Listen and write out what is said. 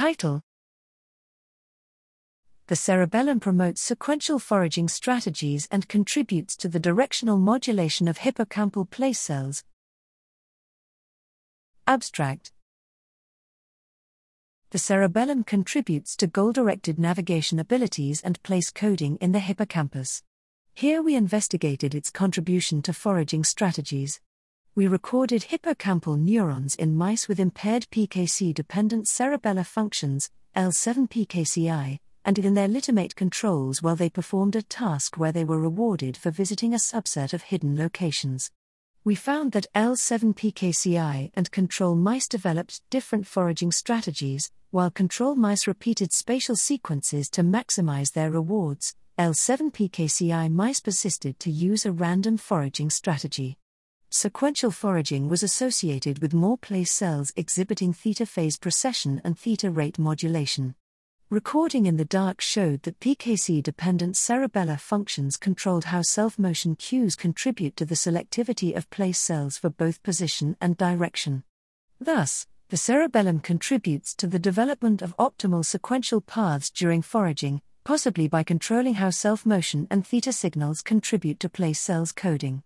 Title: The cerebellum promotes sequential foraging strategies and contributes to the directional modulation of hippocampal place cells. Abstract: The cerebellum contributes to goal-directed navigation abilities and place coding in the hippocampus. Here we investigated its contribution to foraging strategies. We recorded hippocampal neurons in mice with impaired PKC-dependent cerebellar functions, L7-PKCI, and in their littermate controls while they performed a task where they were rewarded for visiting a subset of hidden locations. We found that L7-PKCI and control mice developed different foraging strategies, while control mice repeated spatial sequences to maximize their rewards. L7-PKCI mice persisted to use a random foraging strategy. Sequential foraging was associated with more place cells exhibiting theta-phase precession and theta-rate modulation. Recording in the dark showed that PKC-dependent cerebellar functions controlled how self-motion cues contribute to the selectivity of place cells for both position and direction. Thus, the cerebellum contributes to the development of optimal sequential paths during foraging, possibly by controlling how self-motion and theta signals contribute to place cells coding.